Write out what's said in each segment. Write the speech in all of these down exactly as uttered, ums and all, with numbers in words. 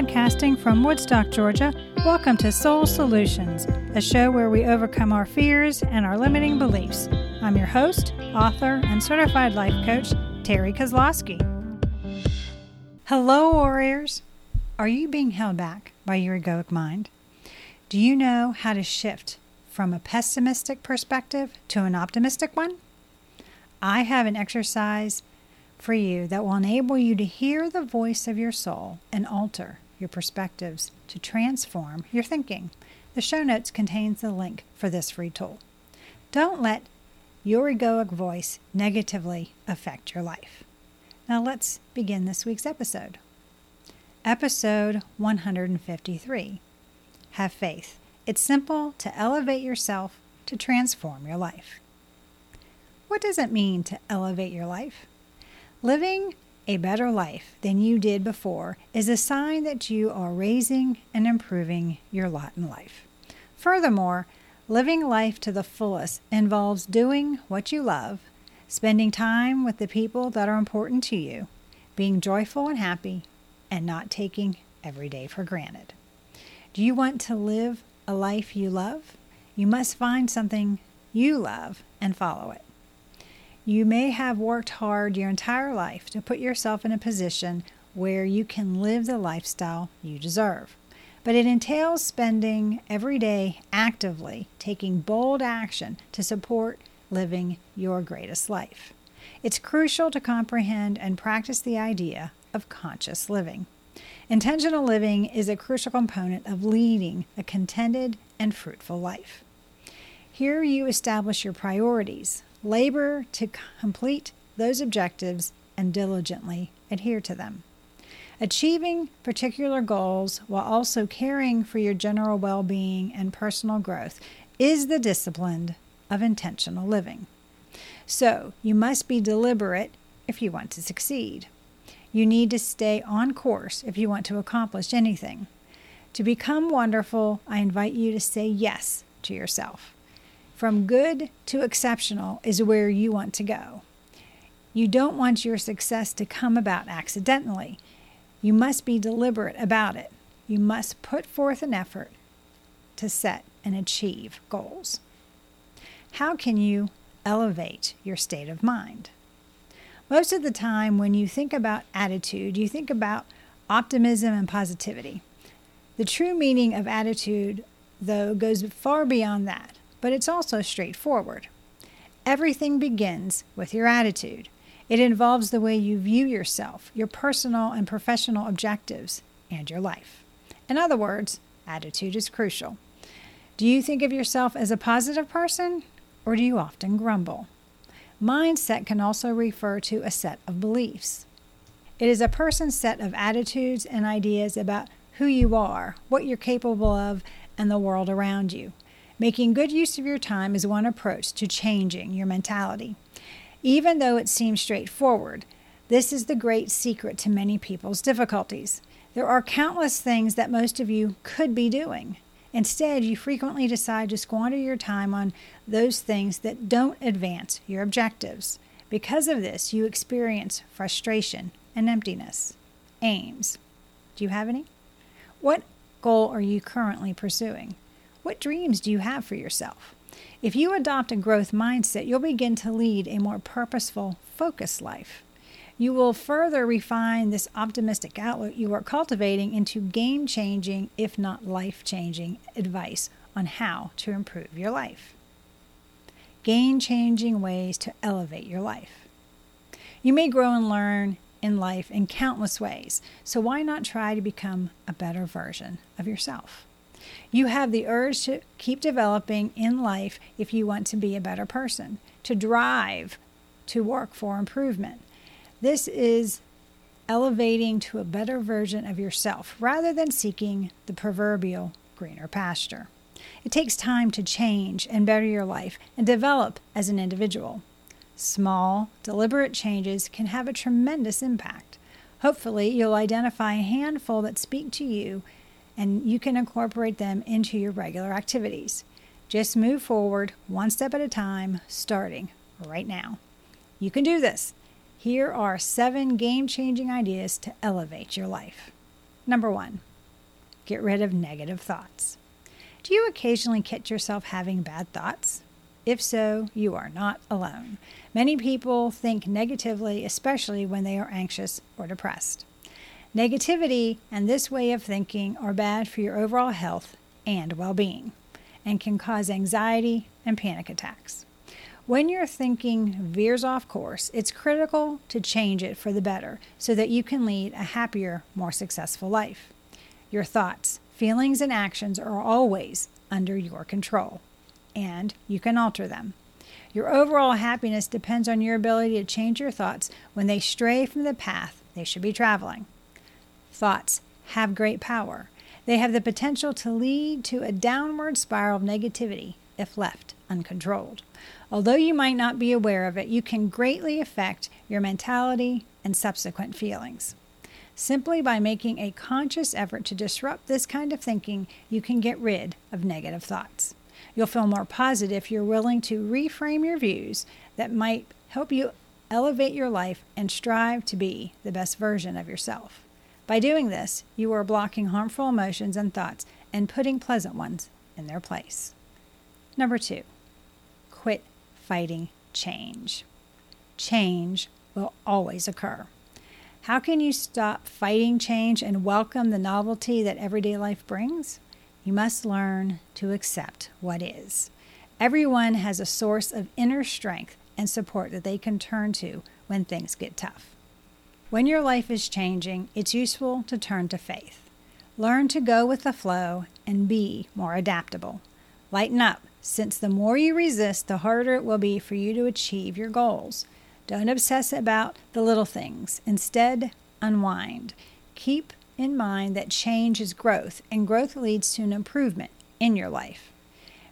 Podcasting from Woodstock, Georgia. Welcome to Soul Solutions, a show where we overcome our fears and our limiting beliefs. I'm your host, author, and certified life coach, Terry Kozlowski. Hello, warriors. Are you being held back by your egoic mind? Do you know how to shift from a pessimistic perspective to an optimistic one? I have an exercise for you that will enable you to hear the voice of your soul and alter your perspectives to transform your thinking. The show notes contains the link for this free tool. Don't let your egoic voice negatively affect your life. Now let's begin this week's episode. Episode one hundred fifty-three. Have faith. It's simple to elevate yourself to transform your life. What does it mean to elevate your life? Living a better life than you did before is a sign that you are raising and improving your lot in life. Furthermore, living life to the fullest involves doing what you love, spending time with the people that are important to you, being joyful and happy, and not taking every day for granted. Do you want to live a life you love? You must find something you love and follow it. You may have worked hard your entire life to put yourself in a position where you can live the lifestyle you deserve. But it entails spending every day actively taking bold action to support living your greatest life. It's crucial to comprehend and practice the idea of conscious living. Intentional living is a crucial component of leading a contented and fruitful life. Here you establish your priorities, labor to complete those objectives, and diligently adhere to them. Achieving particular goals while also caring for your general well-being and personal growth is the discipline of intentional living. So you must be deliberate if you want to succeed. You need to stay on course if you want to accomplish anything. To become wonderful, I invite you to say yes to yourself. From good to exceptional is where you want to go. You don't want your success to come about accidentally. You must be deliberate about it. You must put forth an effort to set and achieve goals. How can you elevate your state of mind? Most of the time when you think about attitude, you think about optimism and positivity. The true meaning of attitude, though, goes far beyond that. But it's also straightforward. Everything begins with your attitude. It involves the way you view yourself, your personal and professional objectives, and your life. In other words, attitude is crucial. Do you think of yourself as a positive person, or do you often grumble? Mindset can also refer to a set of beliefs. It is a person's set of attitudes and ideas about who you are, what you're capable of, and the world around you. Making good use of your time is one approach to changing your mentality. Even though it seems straightforward, this is the great secret to many people's difficulties. There are countless things that most of you could be doing. Instead, you frequently decide to squander your time on those things that don't advance your objectives. Because of this, you experience frustration and emptiness. Aims. Do you have any? What goal are you currently pursuing? What dreams do you have for yourself? If you adopt a growth mindset, you'll begin to lead a more purposeful, focused life. You will further refine this optimistic outlook you are cultivating into game-changing, if not life-changing, advice on how to improve your life. Game-changing ways to elevate your life. You may grow and learn in life in countless ways, so why not try to become a better version of yourself? You have the urge to keep developing in life if you want to be a better person, to drive, to work for improvement. This is elevating to a better version of yourself rather than seeking the proverbial greener pasture. It takes time to change and better your life and develop as an individual. Small, deliberate changes can have a tremendous impact. Hopefully, you'll identify a handful that speak to you, and you can incorporate them into your regular activities. Just move forward one step at a time, starting right now. You can do this. Here are seven game-changing ideas to elevate your life. Number one, get rid of negative thoughts. Do you occasionally catch yourself having bad thoughts? If so, you are not alone. Many people think negatively, especially when they are anxious or depressed. Negativity and this way of thinking are bad for your overall health and well-being and can cause anxiety and panic attacks. When your thinking veers off course, it's critical to change it for the better so that you can lead a happier, more successful life. Your thoughts, feelings, and actions are always under your control, and you can alter them. Your overall happiness depends on your ability to change your thoughts when they stray from the path they should be traveling. Thoughts have great power. They have the potential to lead to a downward spiral of negativity if left uncontrolled. Although you might not be aware of it, you can greatly affect your mentality and subsequent feelings. Simply by making a conscious effort to disrupt this kind of thinking, you can get rid of negative thoughts. You'll feel more positive if you're willing to reframe your views that might help you elevate your life and strive to be the best version of yourself. By doing this, you are blocking harmful emotions and thoughts and putting pleasant ones in their place. Number two, quit fighting change. Change will always occur. How can you stop fighting change and welcome the novelty that everyday life brings? You must learn to accept what is. Everyone has a source of inner strength and support that they can turn to when things get tough. When your life is changing, it's useful to turn to faith. Learn to go with the flow and be more adaptable. Lighten up, since the more you resist, the harder it will be for you to achieve your goals. Don't obsess about the little things. Instead, unwind. Keep in mind that change is growth, and growth leads to an improvement in your life.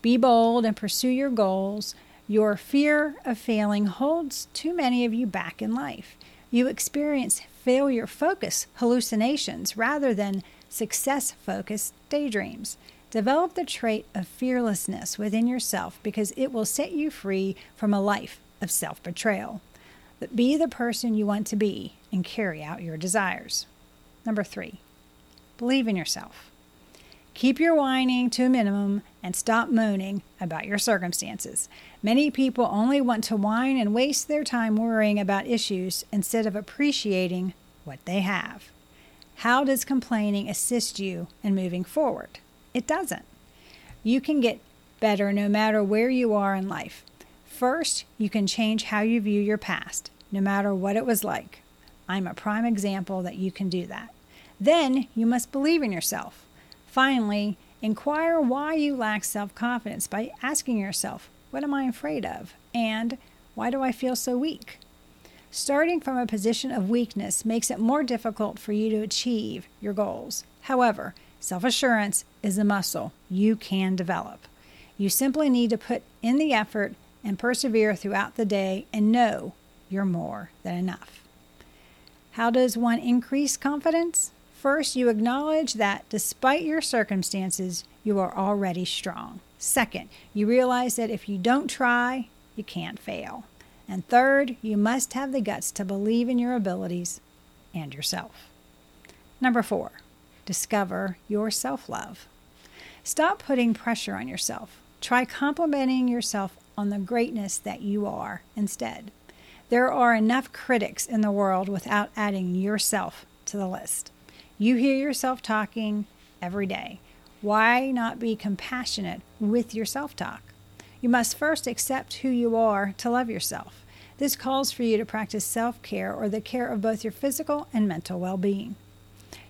Be bold and pursue your goals. Your fear of failing holds too many of you back in life. You experience failure-focused hallucinations rather than success-focused daydreams. Develop the trait of fearlessness within yourself because it will set you free from a life of self-betrayal. But be the person you want to be and carry out your desires. Number three, believe in yourself. Keep your whining to a minimum and stop moaning about your circumstances. Many people only want to whine and waste their time worrying about issues instead of appreciating what they have. How does complaining assist you in moving forward? It doesn't. You can get better no matter where you are in life. First, you can change how you view your past, no matter what it was like. I'm a prime example that you can do that. Then, you must believe in yourself. Finally, inquire why you lack self-confidence by asking yourself, what am I afraid of? And why do I feel so weak? Starting from a position of weakness makes it more difficult for you to achieve your goals. However, self-assurance is a muscle you can develop. You simply need to put in the effort and persevere throughout the day and know you're more than enough. How does one increase confidence? First, you acknowledge that despite your circumstances, you are already strong. Second, you realize that if you don't try, you can't fail. And third, you must have the guts to believe in your abilities and yourself. Number four, discover your self-love. Stop putting pressure on yourself. Try complimenting yourself on the greatness that you are instead. There are enough critics in the world without adding yourself to the list. You hear yourself talking every day. Why not be compassionate with your self-talk? You must first accept who you are to love yourself. This calls for you to practice self-care or the care of both your physical and mental well-being.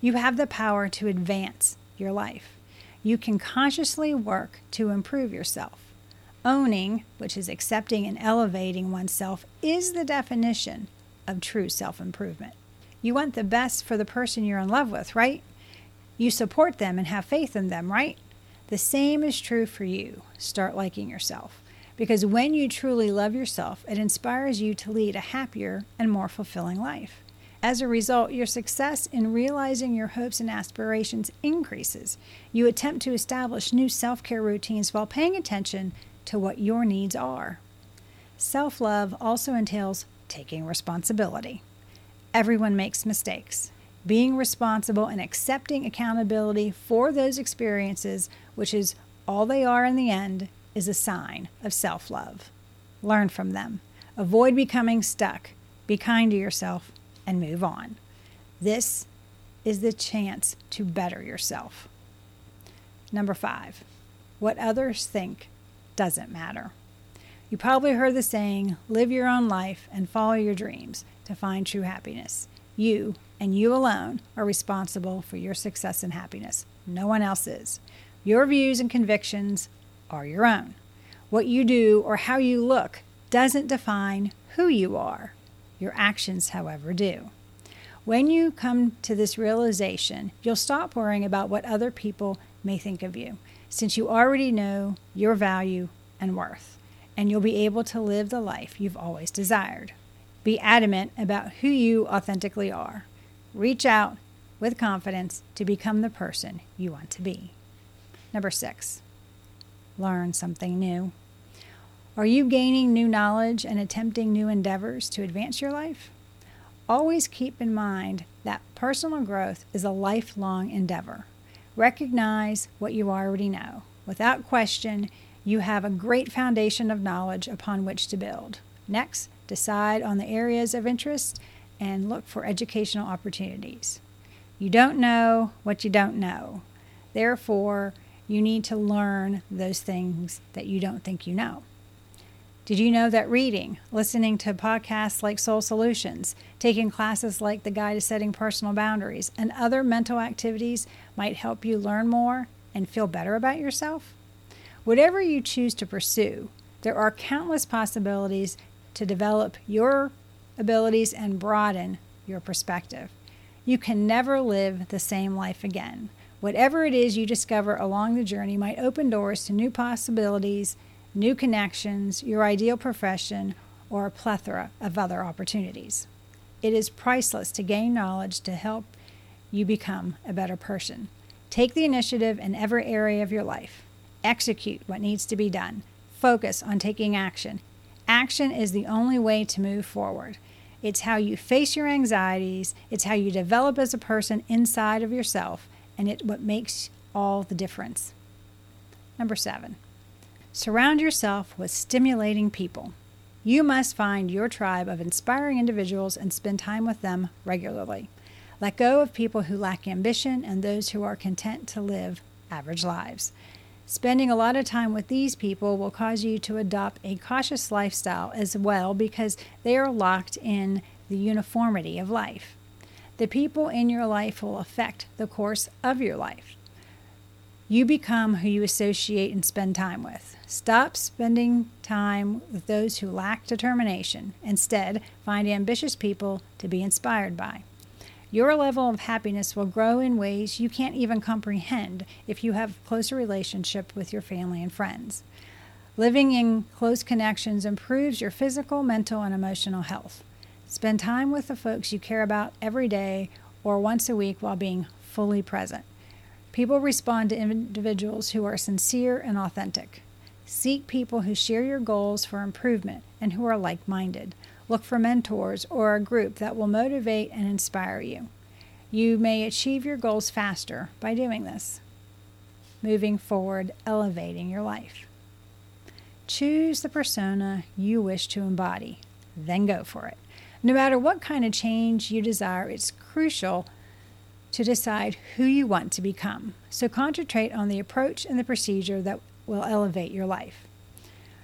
You have the power to advance your life. You can consciously work to improve yourself. Owning, which is accepting and elevating oneself, is the definition of true self-improvement. You want the best for the person you're in love with, right? You support them and have faith in them, right? The same is true for you. Start liking yourself. Because when you truly love yourself, it inspires you to lead a happier and more fulfilling life. As a result, your success in realizing your hopes and aspirations increases. You attempt to establish new self-care routines while paying attention to what your needs are. Self-love also entails taking responsibility. Everyone makes mistakes. being responsible and accepting accountability for those experiences, which is all they are in the end, is a sign of self-love. Learn from them. Avoid becoming stuck. Be kind to yourself and move on. This is the chance to better yourself. Number five, what others think doesn't matter. You probably heard the saying, live your own life and follow your dreams to find true happiness. You and you alone are responsible for your success and happiness. No one else is. Your views and convictions are your own. What you do or how you look doesn't define who you are. Your actions, however, do. When you come to this realization, you'll stop worrying about what other people may think of you, since you already know your value and worth, and you'll be able to live the life you've always desired. Be adamant about who you authentically are. Reach out with confidence to become the person you want to be. Number six, learn something new. Are you gaining new knowledge and attempting new endeavors to advance your life? Always keep in mind that personal growth is a lifelong endeavor. Recognize what you already know. Without question, you have a great foundation of knowledge upon which to build. Next, decide on the areas of interest and look for educational opportunities. You don't know what you don't know. Therefore, you need to learn those things that you don't think you know. Did you know that reading, listening to podcasts like Soul Solutions, taking classes like The Guide to Setting Personal Boundaries, and other mental activities might help you learn more and feel better about yourself? Whatever you choose to pursue, there are countless possibilities to develop your abilities and broaden your perspective. You can never live the same life again. Whatever it is you discover along the journey might open doors to new possibilities, new connections, your ideal profession, or a plethora of other opportunities. It is priceless to gain knowledge to help you become a better person. Take the initiative in every area of your life. Execute what needs to be done. Focus on taking action. Action is the only way to move forward. It's how you face your anxieties. It's how you develop as a person inside of yourself, and it's what makes all the difference. Number seven. Surround yourself with stimulating people. You must find your tribe of inspiring individuals and spend time with them regularly. Let go of people who lack ambition and those who are content to live average lives. Spending a lot of time with these people will cause you to adopt a cautious lifestyle as well, because they are locked in the uniformity of life. The people in your life will affect the course of your life. You become who you associate and spend time with. Stop spending time with those who lack determination. Instead, find ambitious people to be inspired by. Your level of happiness will grow in ways you can't even comprehend if you have a closer relationship with your family and friends. Living in close connections improves your physical, mental, and emotional health. Spend time with the folks you care about every day or once a week while being fully present. People respond to individuals who are sincere and authentic. Seek people who share your goals for improvement and who are like-minded. Look for mentors or a group that will motivate and inspire you. You may achieve your goals faster by doing this. Moving forward, elevating your life. Choose the persona you wish to embody, then go for it. No matter what kind of change you desire, it's crucial to decide who you want to become. So concentrate on the approach and the procedure that will elevate your life.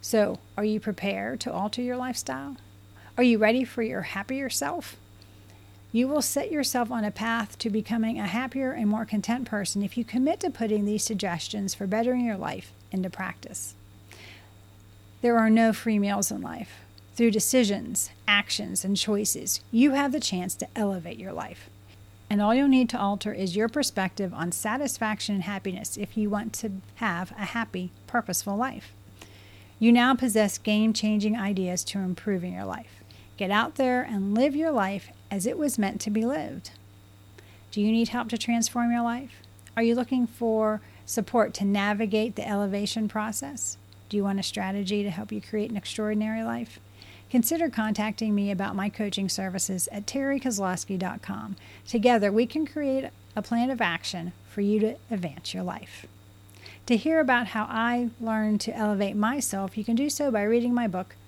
So, are you prepared to alter your lifestyle? Are you ready for your happier self? You will set yourself on a path to becoming a happier and more content person if you commit to putting these suggestions for bettering your life into practice. There are no free meals in life. Through decisions, actions, and choices, you have the chance to elevate your life. And all you'll need to alter is your perspective on satisfaction and happiness if you want to have a happy, purposeful life. You now possess game-changing ideas to improving your life. Get out there and live your life as it was meant to be lived. Do you need help to transform your life? Are you looking for support to navigate the elevation process? Do you want a strategy to help you create an extraordinary life? consider contacting me about my coaching services at terry kozlowski dot com. Together, we can create a plan of action for you to advance your life. To hear about how I learned to elevate myself, you can do so by reading my book,